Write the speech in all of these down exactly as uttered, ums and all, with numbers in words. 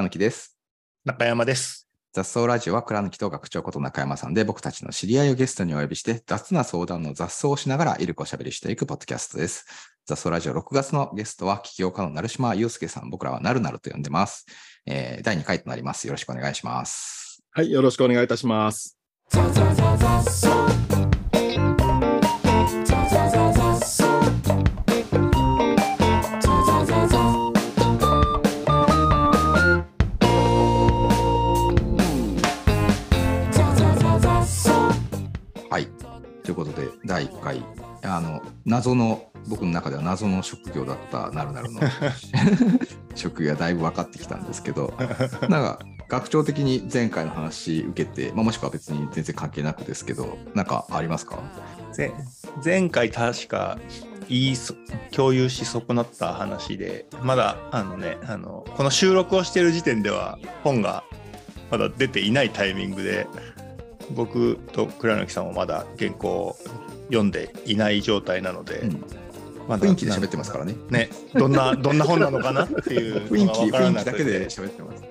倉貫です。中山です。雑草ラジオは倉貫と学長こと中山さんで、僕たちの知り合いをゲストにお呼びして雑な相談の雑草をしながらいるくおしゃべりしていくポッドキャストです。雑草ラジオろくがつのゲストは起業家の成島悠介さん、僕らはなるなると呼んでます、えー。だいにかいとなります。よろしくお願いします。はい、よろしくお願いいたします。ザザザザザということでだいいっかい、あの謎の僕の中では謎の職業だったなるなるの職業がだいぶ分かってきたんですけど、なんか学長的に前回の話受けて、まあ、もしくは別に全然関係なくですけど、なんかありますか？前回確かいい共有し損なった話で、まだあのねあのこの収録をしている時点では本がまだ出ていないタイミングで、僕と倉貫さんもまだ原稿を読んでいない状態なので、うん、まだ雰囲気で喋ってますからね。ね、どんなどんな本なのかなっていうのが分からなくて、雰囲気だけで喋ってます。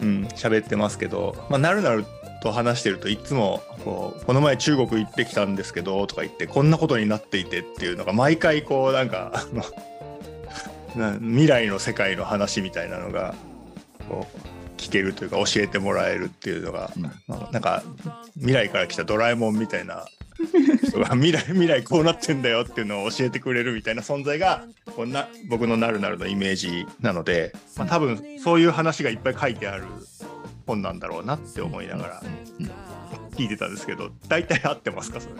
うん、喋ってますけど、まあ、なるなると話してるといつもこうこの前中国行ってきたんですけどとか言ってこんなことになっていてっていうのが毎回こうなんか未来の世界の話みたいなのがこう。聞けるというか教えてもらえるっていうのが、うんまあ、なんか未来から来たドラえもんみたいな人が未来未来こうなってんだよっていうのを教えてくれるみたいな存在がこんな僕のなるなるのイメージなので、まあ、多分そういう話がいっぱい書いてある本なんだろうなって思いながら聞いてたんですけど、大体合ってますかそれ？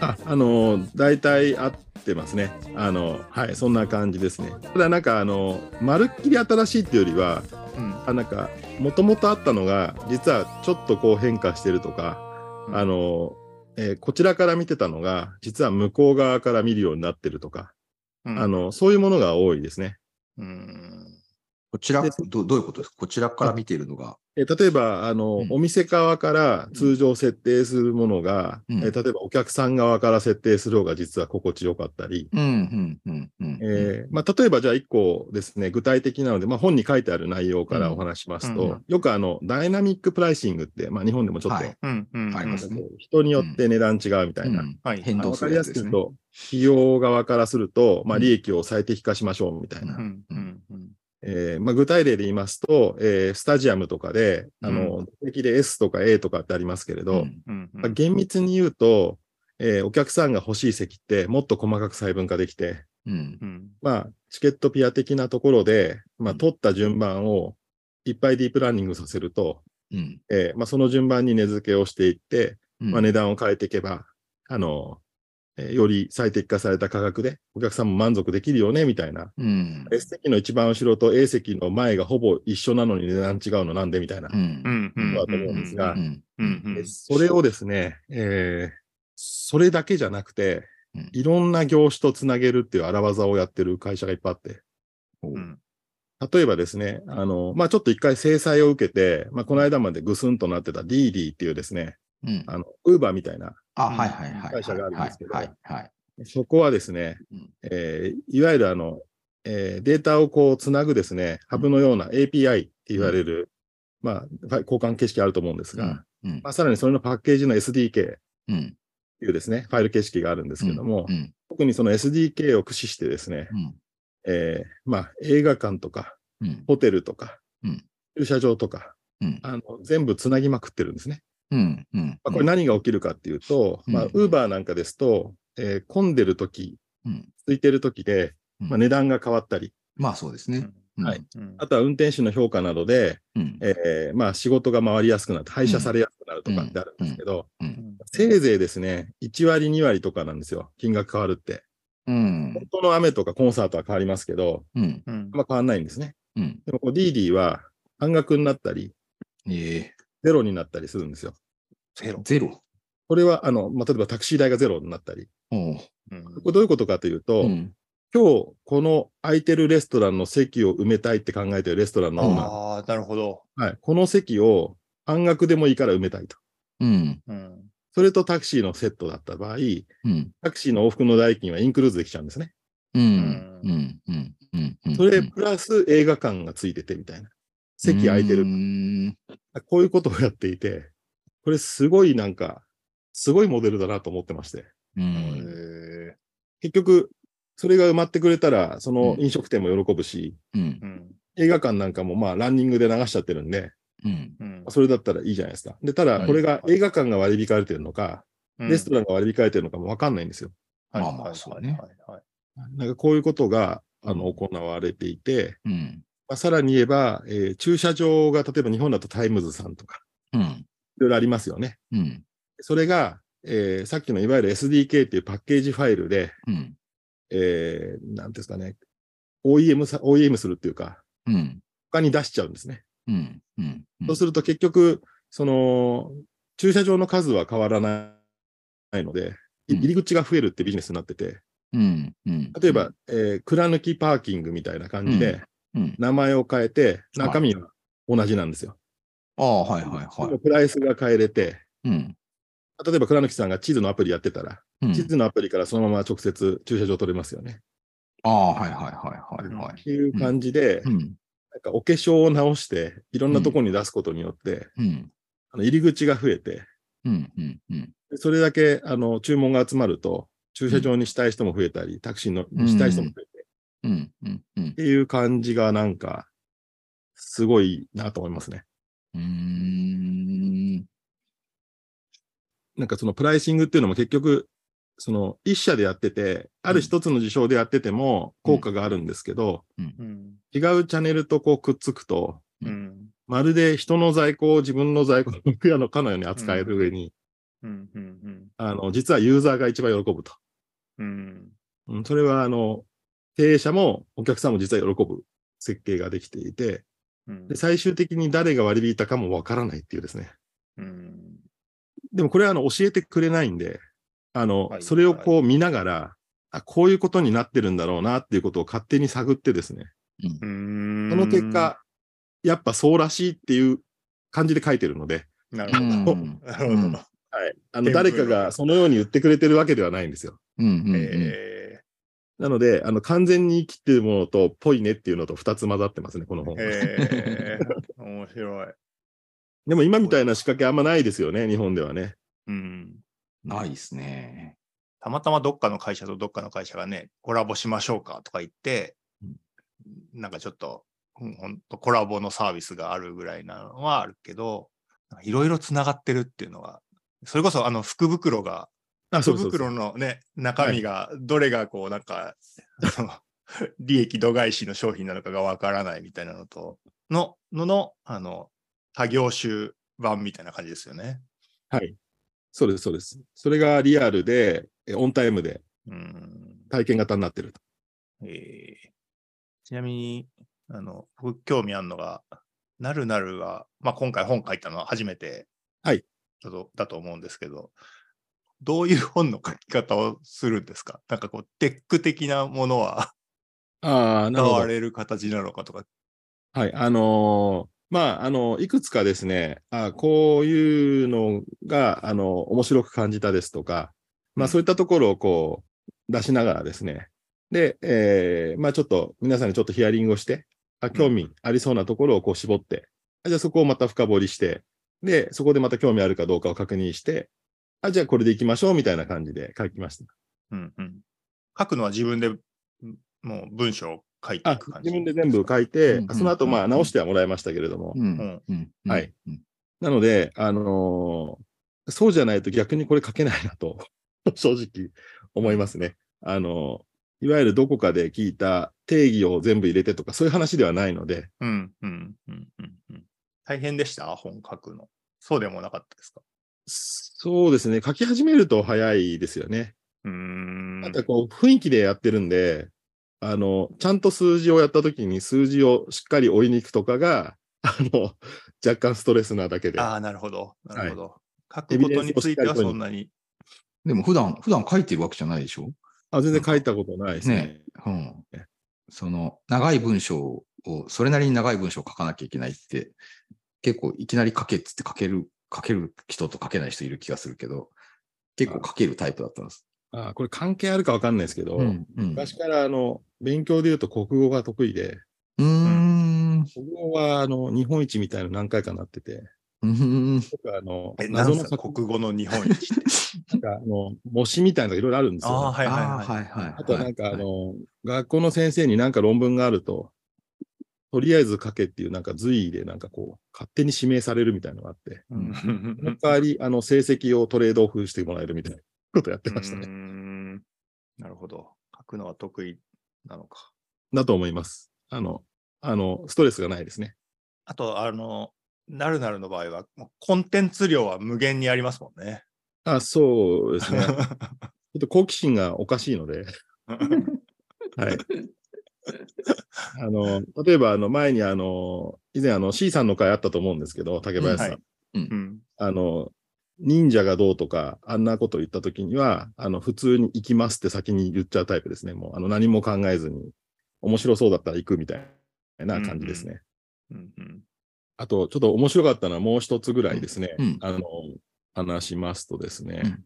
あ、あの大体合ってますね。あの、はい、そんな感じですね。ただなんかあのまるっきり新しいっていうよりは、なんかもともとあったのが実はちょっとこう変化してるとか、うんあのえー、こちらから見てたのが実は向こう側から見るようになってるとか、うん、あのそういうものが多いですね。うんこちら ど, どういうことですか？こちらから見ているのが、えー、例えばあの、うん、お店側から通常設定するものが、うんえー、例えばお客さん側から設定する方が実は心地よかったり、例えばじゃあいっこですね、具体的なので、まあ、本に書いてある内容からお話しますと、うんうんうん、よくあのダイナミックプライシングって、まあ、日本でもちょっと、はいうんうん、ありますね。人によって値段違うみたいな、うんはい、変動するやつですね。わかりやすく言うと、企業側からすると、まあ、利益を最適化しましょうみたいな、うんうんうんえーまあ、具体例で言いますと、えー、スタジアムとかで、あの、座席で S とか A とかってありますけれど、うんうんうんまあ、厳密に言うと、えー、お客さんが欲しい席ってもっと細かく細分化できて、うんうん、まあ、チケットピア的なところで、まあ、取った順番をいっぱいディープラーニングさせると、うんえーまあ、その順番に値付けをしていって、まあ、値段を変えていけば、あの、より最適化された価格でお客さんも満足できるよねみたいな、うん、S 席の一番後ろと A 席の前がほぼ一緒なのに値段違うのなんでみたいなことだと思うんですが、それをですね、えー、それだけじゃなくていろんな業種とつなげるっていう荒技をやってる会社がいっぱいあって、うん、例えばですねあの、まあ、ちょっと一回制裁を受けて、まあ、この間までぐすんとなってた DiDi っていうですね、うん、あの Uber みたいな会社があるんですけど、そこはですね、うんえー、いわゆるあの、えー、データをこうつなぐですね、ハブのような エーピーアイ って言われる、うんまあ、交換形式あると思うんですが、うんうんまあ、さらにそれのパッケージの エスディーケー というですね、うん、ファイル形式があるんですけども、うんうん、特にその エスディーケー を駆使してですね、うんえーまあ、映画館とか、うん、ホテルとか、うん、駐車場とか、うん、あの全部つなぎまくってるんですね。うんうんうんまあ、これ何が起きるかっていうと、ウーバーなんかですと、えー、混んでるとき、うん、空いてるときで、まあ、値段が変わったり、まあそうですね、うんはいうん。あとは運転手の評価などで、うんえーまあ、仕事が回りやすくなって、配車されやすくなるとかってあるんですけど、うんうんうんうん、せいぜいですね、いちわり、にわりとかなんですよ、金額変わるって。うん、本当の雨とかコンサートは変わりますけど、うんうんまあ、変わんないんですね。うん、でもこう DiDi は半額になったり、えーゼロになったりするんですよ。ゼロ。ゼロ。これはあの、まあ、例えばタクシー代がゼロになったり。うん、これどういうことかというと、うん、今日この空いてるレストランの席を埋めたいって考えてるレストランのオーナー。ああ、なるほど、はい。この席を半額でもいいから埋めたいと。うん。それとタクシーのセットだった場合、うん、タクシーの往復の代金はインクルーズできちゃうんですね。うん。うん。うん。うん。それプラス映画館がついててみたいな。席空いてる。こういうことをやっていて、これすごいなんか、すごいモデルだなと思ってまして。うん、結局、それが埋まってくれたら、その飲食店も喜ぶし、うん、映画館なんかもまあランニングで流しちゃってるんで、うん、それだったらいいじゃないですか。で、ただ、これが映画館が割り引かれてるのか、うん、レストランが割り引かれてるのかもわかんないんですよ。はい、まあまあ、そうだね。はいはい、なんかこういうことがあの行われていて、うん、まあ、さらに言えば、えー、駐車場が例えば日本だとタイムズさんとか、うん、いろいろありますよね。うん、それが、えー、さっきのいわゆる エスディーケー っていうパッケージファイルで、うん、えー、なんですかね、オーイーエム するっていうか、うん、他に出しちゃうんですね。うんうんうん、そうすると結局、その駐車場の数は変わらないので、入り口が増えるってビジネスになってて、うんうん、例えば、えー、蔵抜きパーキングみたいな感じで、うんうん、名前を変えて、中身は同じなんですよ。ああ、はいはいはい。プライスが変えれて、うん、例えば蔵抜きさんが地図のアプリやってたら、うん、地図のアプリからそのまま直接駐車場取れますよね。ああ、はいはいはいはい、はい。っていう感じで、うんうん、なんかお化粧を直して、いろんなところに出すことによって、うん、あの入り口が増えて、うんうんうん、それだけあの注文が集まると、駐車場にしたい人も増えたり、タクシーのにしたい人も増えて、うんうんうん、っていう感じがなんか、すごいなと思いますね。うーん、なんかそのプライシングっていうのも結局、その一社でやってて、ある一つの事象でやってても効果があるんですけど、うんうん、違うチャンネルとこうくっつくと、うん、まるで人の在庫を自分の在庫のかのように扱える上に、うんうんうん、あの実はユーザーが一番喜ぶと。うんうん、それはあの経営者もお客さんも実は喜ぶ設計ができていて、うん、で最終的に誰が割り引いたかもわからないっていうですね。うん、でもこれはあの教えてくれないんで、あの、はい、それをこう見ながら、はい、あ、こういうことになってるんだろうなっていうことを勝手に探ってですね、うん、その結果やっぱそうらしいっていう感じで書いてるので、なるほど、うんうん、はい、あの誰かがそのように言ってくれてるわけではないんですよ。うんうんうん、えー、なのであの完全に生きてるものとぽいねっていうのとふたつ混ざってますね、この本。えー、面白い。でも今みたいな仕掛けあんまないですよね、日本ではね。うん、ないですね。たまたまどっかの会社とどっかの会社がね、コラボしましょうかとか言って、うん、なんかちょっと、うん、ほんとコラボのサービスがあるぐらいなのはあるけど、いろいろつながってるっていうのは、それこそあの福袋が、福袋のね、中身がどれがこうなんか、はい、利益度外視の商品なのかがわからないみたいなのとのののあの他業種版みたいな感じですよね。はい、そうですそうです。それがリアルでオンタイムで体験型になってると。えー、ちなみにあの僕興味あるのがなるなるは、まあ、今回本書いたのは初めて だと、はい、だと思うんですけど、どういう本の書き方をするんですか？なんかこうテック的なものは使われる形なのかとか。はい、あのーまあ、あの、いくつかですね、あ、こういうのが、あの、面白く感じたですとか、まあ、そういったところをこう、出しながらですね、で、えー、まあ、ちょっと、皆さんにちょっとヒアリングをして、あ、興味ありそうなところをこう絞って、あ、じゃあそこをまた深掘りして、で、そこでまた興味あるかどうかを確認して、あ、じゃあこれでいきましょう、みたいな感じで書きました。うんうん。書くのは自分で、もう文章を書いていく感じ。あ、自分で全部書いて、うんうん、その後まあ直してはもらいましたけれども、うんうん、はい、うん。なので、あのー、そうじゃないと逆にこれ書けないなと正直思いますね。あのー、いわゆるどこかで聞いた定義を全部入れてとかそういう話ではないので、うんうんうんうん、大変でした？本書くの。そうでもなかったですか？そうですね。書き始めると早いですよね。うーん、あとこう雰囲気でやってるんで。あの、ちゃんと数字をやったときに数字をしっかり追いに行くとかが、あの、若干ストレスなだけで。ああ、なるほど。なるほど。はい、書くことについてはそんなに。でも普段、普段書いてるわけじゃないでしょ？あ、全然書いたことないですね。ね、うん。その、長い文章を、それなりに長い文章を書かなきゃいけないって、結構いきなり書けっつって書ける、書ける人と書けない人いる気がするけど、結構書けるタイプだったんです。ああ、これ関係あるか分かんないですけど、うんうん、昔からあの勉強で言うと国語が得意で、うーん、そこはあの日本一みたいなの何回かなってて、うん、あの謎の国語の日本一なんかあの模試みたいなのがいろいろあるんですよ、ね、あはいはいはいはい。あとはなんか、はいはい、あの学校の先生に何か論文があるととりあえず書けっていうなんか随意でなんかこう勝手に指名されるみたいなのがあって、うん、その代わりあの成績をトレードオフしてもらえるみたいなことやってましたね。うんなるほど。書くのは得意なのかだと思います。あのあのストレスがないですね。あとあのなるなるの場合はコンテンツ量は無限にありますもんね。あそうですねちょっと好奇心がおかしいのではいあの例えばあの前にあの以前あの C さんの回あったと思うんですけど竹林さん、はいうん、あの忍者がどうとかあんなことを言ったときにはあの普通に行きますって先に言っちゃうタイプですね。もうあの何も考えずに面白そうだったら行くみたいな感じですね、うんうんうん、あとちょっと面白かったのはもう一つぐらいですね、うんうん、あの話しますとですね、うん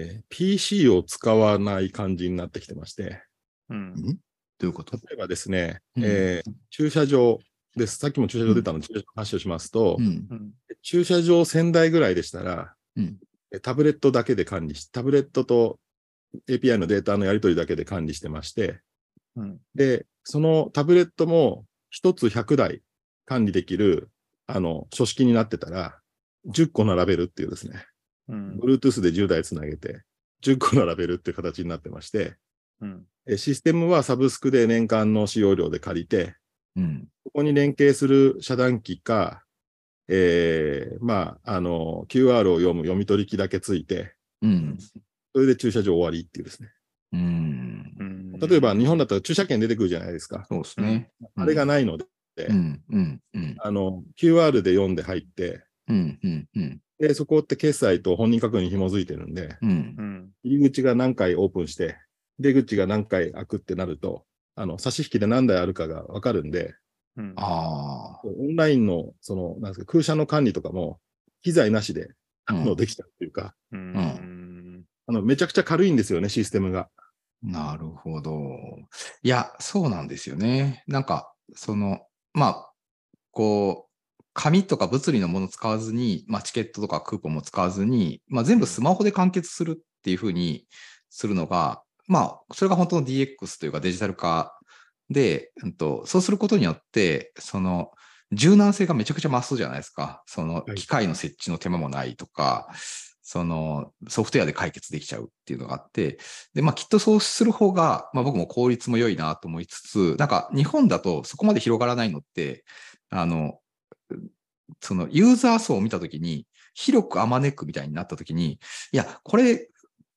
えー、ピーシー を使わない感じになってきてまして、うんうんどういうこと？例えばですね、うんえー、駐車場です。さっきも駐車場出たので、うん、駐車場の話をしますと、うん、駐車場せんだいぐらいでしたら、うん、タブレットだけで管理し、タブレットと エーピーアイ のデータのやり取りだけで管理してまして、うん、で、そのタブレットもひとつひゃくだい管理できるあの書式になってたら、じゅっこ並べるっていうですね、うん、Bluetooth でじゅうだいつなげて、じゅっこ並べるっていう形になってまして、うんシステムはサブスクで年間の使用料で借りて、うん、ここに連携する遮断機か、えー、まあ、あの、キューアール を読む読み取り機だけついて、うん、それで駐車場終わりっていうですね。うん、例えば日本だったら駐車券出てくるじゃないですか。そうですね。あれがないので、うんうんうん、あの、キューアール で読んで入って、うんうんうん、で、そこって決済と本人確認紐づいてるんで、うん、入り口が何回オープンして、出口が何回開くってなると、あの差し引きで何台あるかが分かるんで、うん、あオンラインのそのなんですか空車の管理とかも機材なしでのできたっていうか、うんうん、あのめちゃくちゃ軽いんですよねシステムが。なるほど。いやそうなんですよね。なんかそのまあこう。紙とか物理のもの使わずに、まあ、チケットとかクーポンも使わずに、まあ、全部スマホで完結するっていう風にするのが。まあ、それが本当の ディーエックス というかデジタル化で、うんと、そうすることによって、その柔軟性がめちゃくちゃ増すじゃないですか。その機械の設置の手間もないとか、そのソフトウェアで解決できちゃうっていうのがあって、で、まあきっとそうする方が、まあ僕も効率も良いなと思いつつ、なんか日本だとそこまで広がらないのって、あの、そのユーザー層を見たときに、広くあまねくみたいになったときに、いや、これ、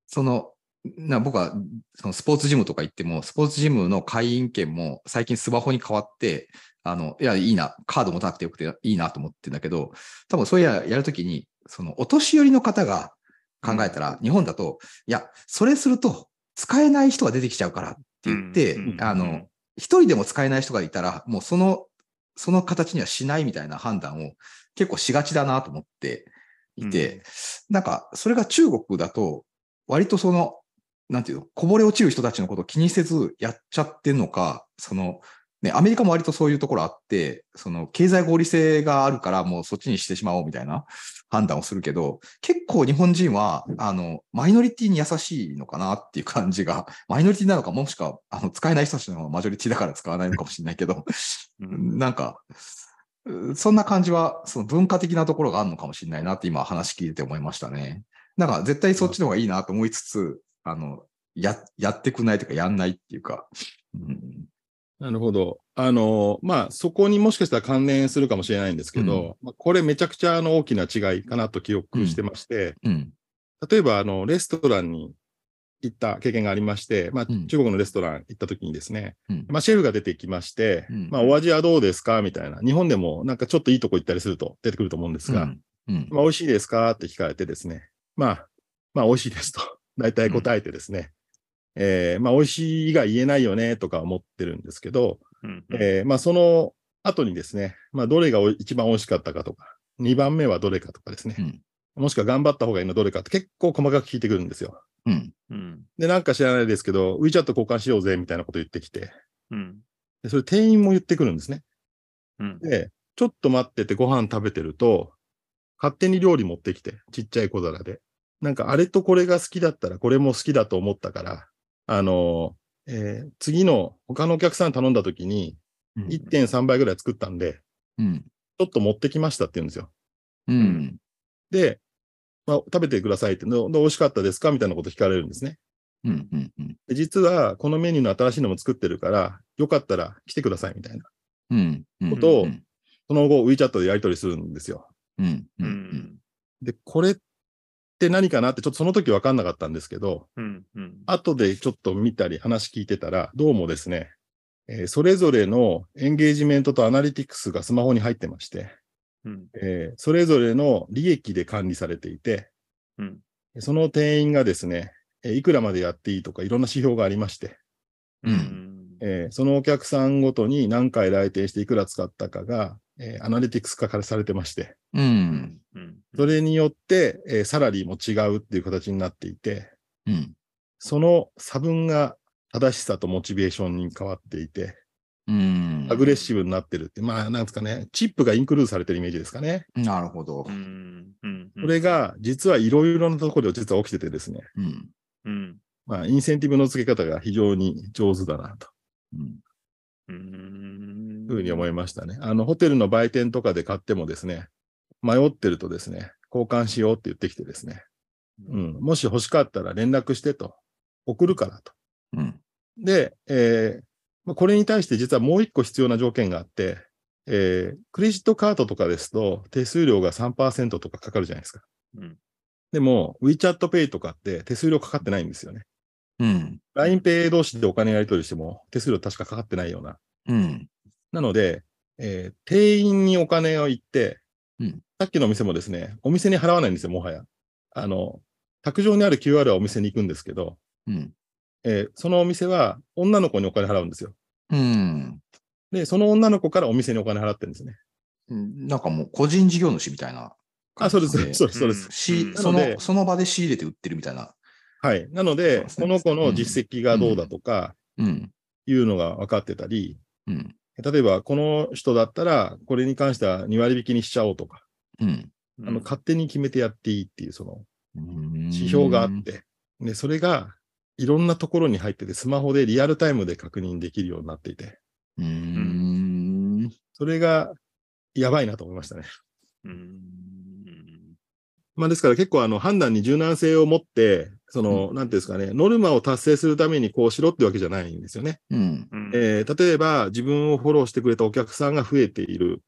その、な僕はそのスポーツジムとか行ってもスポーツジムの会員権も最近スマホに変わってあのいやいいなカード持たなくてよくていいなと思ってんだけど多分そういうやるときにそのお年寄りの方が考えたら日本だといやそれすると使えない人が出てきちゃうからって言ってあの一人でも使えない人がいたらもうそのその形にはしないみたいな判断を結構しがちだなと思っていてなんかそれが中国だと割とそのなんていうのこぼれ落ちる人たちのことを気にせずやっちゃってるのか、そのねアメリカも割とそういうところあって、その経済合理性があるからもうそっちにしてしまおうみたいな判断をするけど、結構日本人はあのマイノリティに優しいのかなっていう感じが、マイノリティなのかもしくはあの使えない人たちの方がマジョリティだから使わないのかもしれないけど、なんかそんな感じはその文化的なところがあるのかもしれないなって今話聞いて思いましたね。なんか絶対そっちの方がいいなと思いつつ。あの や, やってくないというかやんないっていうか、うん、なるほど。あのまあそこにもしかしたら関連するかもしれないんですけど、うんまあ、これめちゃくちゃあの大きな違いかなと記憶してまして、うんうん、例えばあのレストランに行った経験がありまして、まあ、中国のレストラン行った時にですね、うんまあ、シェフが出てきまして、うんまあ、お味はどうですかみたいな。日本でもなんかちょっといいとこ行ったりすると出てくると思うんですが、うんうんまあ、美味しいですかって聞かれてですね、まあ、まあ美味しいですと大体答えてですね、うんえー、まあ美味しいが言えないよねとか思ってるんですけど、うんうんえー、まあその後にですね、まあどれが一番美味しかったかとか、にばんめはどれかとかですね、うん、もしくは頑張った方がいいのはどれかって結構細かく聞いてくるんですよ。うんうん、でなんか知らないですけど、WeChat 交換しようぜみたいなこと言ってきて、うん、でそれ店員も言ってくるんですね。うん、でちょっと待っててご飯食べてると勝手に料理持ってきて、ちっちゃい小皿でなんかあれとこれが好きだったらこれも好きだと思ったから、あの、えー、次の他のお客さん頼んだ時に いってんさん 倍ぐらい作ったんで、うん、ちょっと持ってきましたって言うんですよ、うん、で、まあ、食べてくださいっての、美味しかったですかみたいなこと聞かれるんですね、うんうんうん、で実はこのメニューの新しいのも作ってるからよかったら来てくださいみたいなことをその後 WeChat でやり取りするんですよ、うんうんうん、でこれって何かなってちょっとその時分かんなかったんですけど、うんうん、後でちょっと見たり話聞いてたらどうもですね、えー、それぞれのエンゲージメントとアナリティクスがスマホに入ってまして、うんえー、それぞれの利益で管理されていて、うん、その店員がですねいくらまでやっていいとかいろんな指標がありまして、うんえー、そのお客さんごとに何回来店していくら使ったかが、えー、アナリティクス化されてまして、うん、それによって、えー、サラリーも違うっていう形になっていて、うん、その差分が正しさとモチベーションに変わっていて、うん、アグレッシブになってるって、まあなんですかね、チップがインクルードされてるイメージですかね。なるほど。うんうん、これが実はいろいろなところで実は起きててですね、うんうん、まあインセンティブの付け方が非常に上手だなと、うんうん、いうふうに思いましたね。あのホテルの売店とかで買ってもですね、迷ってるとですね、交換しようって言ってきてですね、うん、もし欲しかったら連絡してと、送るからと。うん、で、えーまあ、これに対して実はもう一個必要な条件があって、えー、クレジットカードとかですと手数料が さんパーセント とかかかるじゃないですか。うんでも WeChatPay とかって手数料かかってないんですよね、うん、ラインペイ 同士でお金やり取りしても手数料確かかかってないような、うん、なので、えー、店員にお金を言って、うん、さっきのお店もですねお店に払わないんですよ。もはやあの卓上にある キューアール はお店に行くんですけど、うんえー、そのお店は女の子にお金払うんですよ、うん、でその女の子からお店にお金払ってるんですね、うん、なんかもう個人事業主みたいな。あ、そうです、そうです、そうです。その、その場で仕入れて売ってるみたいな。はい。なので、この子の実績がどうだとか、いうのが分かってたり、うんうん、例えば、この人だったら、これに関してはに割引きにしちゃおうとか、うん、あの勝手に決めてやっていいっていう、その、指標があって、で、それが、いろんなところに入ってて、スマホでリアルタイムで確認できるようになっていて、うーんそれが、やばいなと思いましたね。うんまあ、ですから結構あの判断に柔軟性を持って、その、なんていうんですかね、ノルマを達成するためにこうしろってわけじゃないんですよね。うんえー、例えば自分をフォローしてくれたお客さんが増えている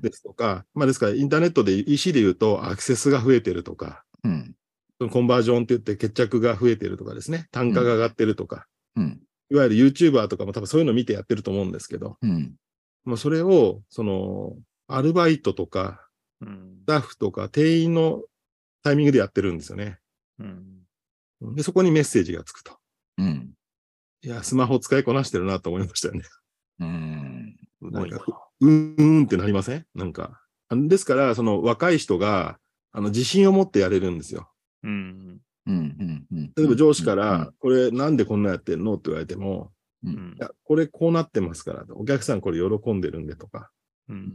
ですとか、うん、まあですからインターネットで イーシー で言うとアクセスが増えてるとか、うん、コンバージョンって言って決着が増えてるとかですね、単価が上がってるとか、うん、いわゆる YouTuber とかも多分そういうの見てやってると思うんですけど、うん、もうそれを、その、アルバイトとか、スタッフとか店員のタイミングでやってるんですよね、うん、でそこにメッセージがつくと、うん、いやスマホ使いこなしてるなと思いましたよね。うんなんかうーんってなりません？なんかですからその若い人があの自信を持ってやれるんですよ、うんうんうん、例えば上司から、うん、これなんでこんなやってんのって言われても、うん、いやこれこうなってますからお客さんこれ喜んでるんでとか、うん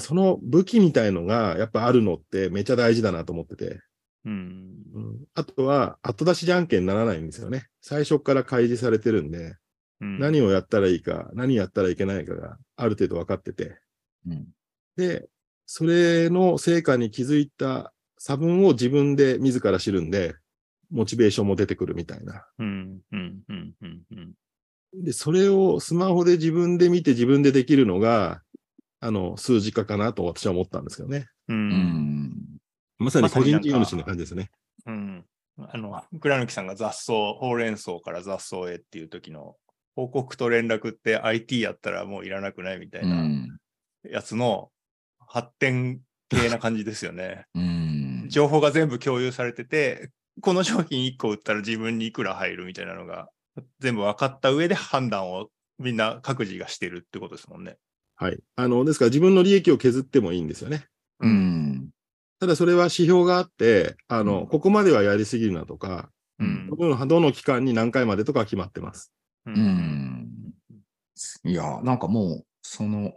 その武器みたいのがやっぱあるのってめちゃ大事だなと思ってて、うんうん、あとは後出しじゃんけんにならないんですよね。最初から開示されてるんで、うん、何をやったらいいか何やったらいけないかがある程度分かってて、うん、でそれの成果に気づいた差分を自分で自ら知るんでモチベーションも出てくるみたいな、うんうんうんうんうん、でそれをスマホで自分で見て自分でできるのがあの数字化かなと私は思ったんですけどね。うん、まさに個人事業主の感じですね。うん、あの倉貫さんが雑草ほうれん草から雑草へっていう時の報告と連絡って アイティー やったらもういらなくないみたいなやつの発展系な感じですよね。うん、情報が全部共有されててこの商品いっこ売ったら自分にいくら入るみたいなのが全部分かった上で判断をみんな各自がしてるってことですもんね。はい、あのですから自分の利益を削ってもいいんですよね、うん、ただそれは指標があってあの、うん、ここまではやりすぎるなとか、うん、どの期間に何回までとか決まってます、うん、いやなんかもうその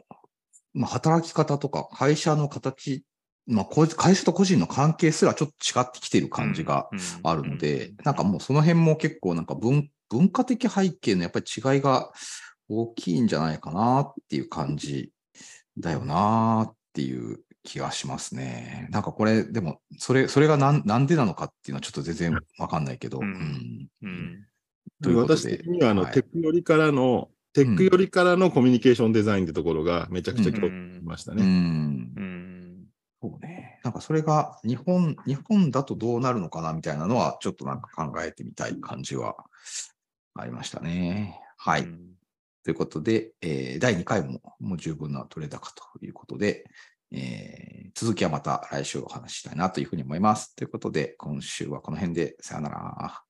まあ、働き方とか会社の形、まあ、会社と個人の関係すらちょっと違ってきている感じがあるので、なんかもうその辺も結構なんか 文, 文化的背景のやっぱり違いが大きいんじゃないかなっていう感じだよなっていう気がしますね。なんかこれでもそれそれが な, なんでなのかっていうのはちょっと全然わかんないけど、うんうんうん、ということで私的にはあの、はい、テック寄りからのテック寄りからのコミュニケーションデザインってところがめちゃくちゃ興味ありましたね。うんうんうん、そうね。なんかそれが日本日本だとどうなるのかなみたいなのはちょっとなんか考えてみたい感じはありましたね。はい。うん、ということで、えー、だいにかいももう十分な取れ高ということで、えー、続きはまた来週お話ししたいなというふうに思います。ということで今週はこの辺でさよなら。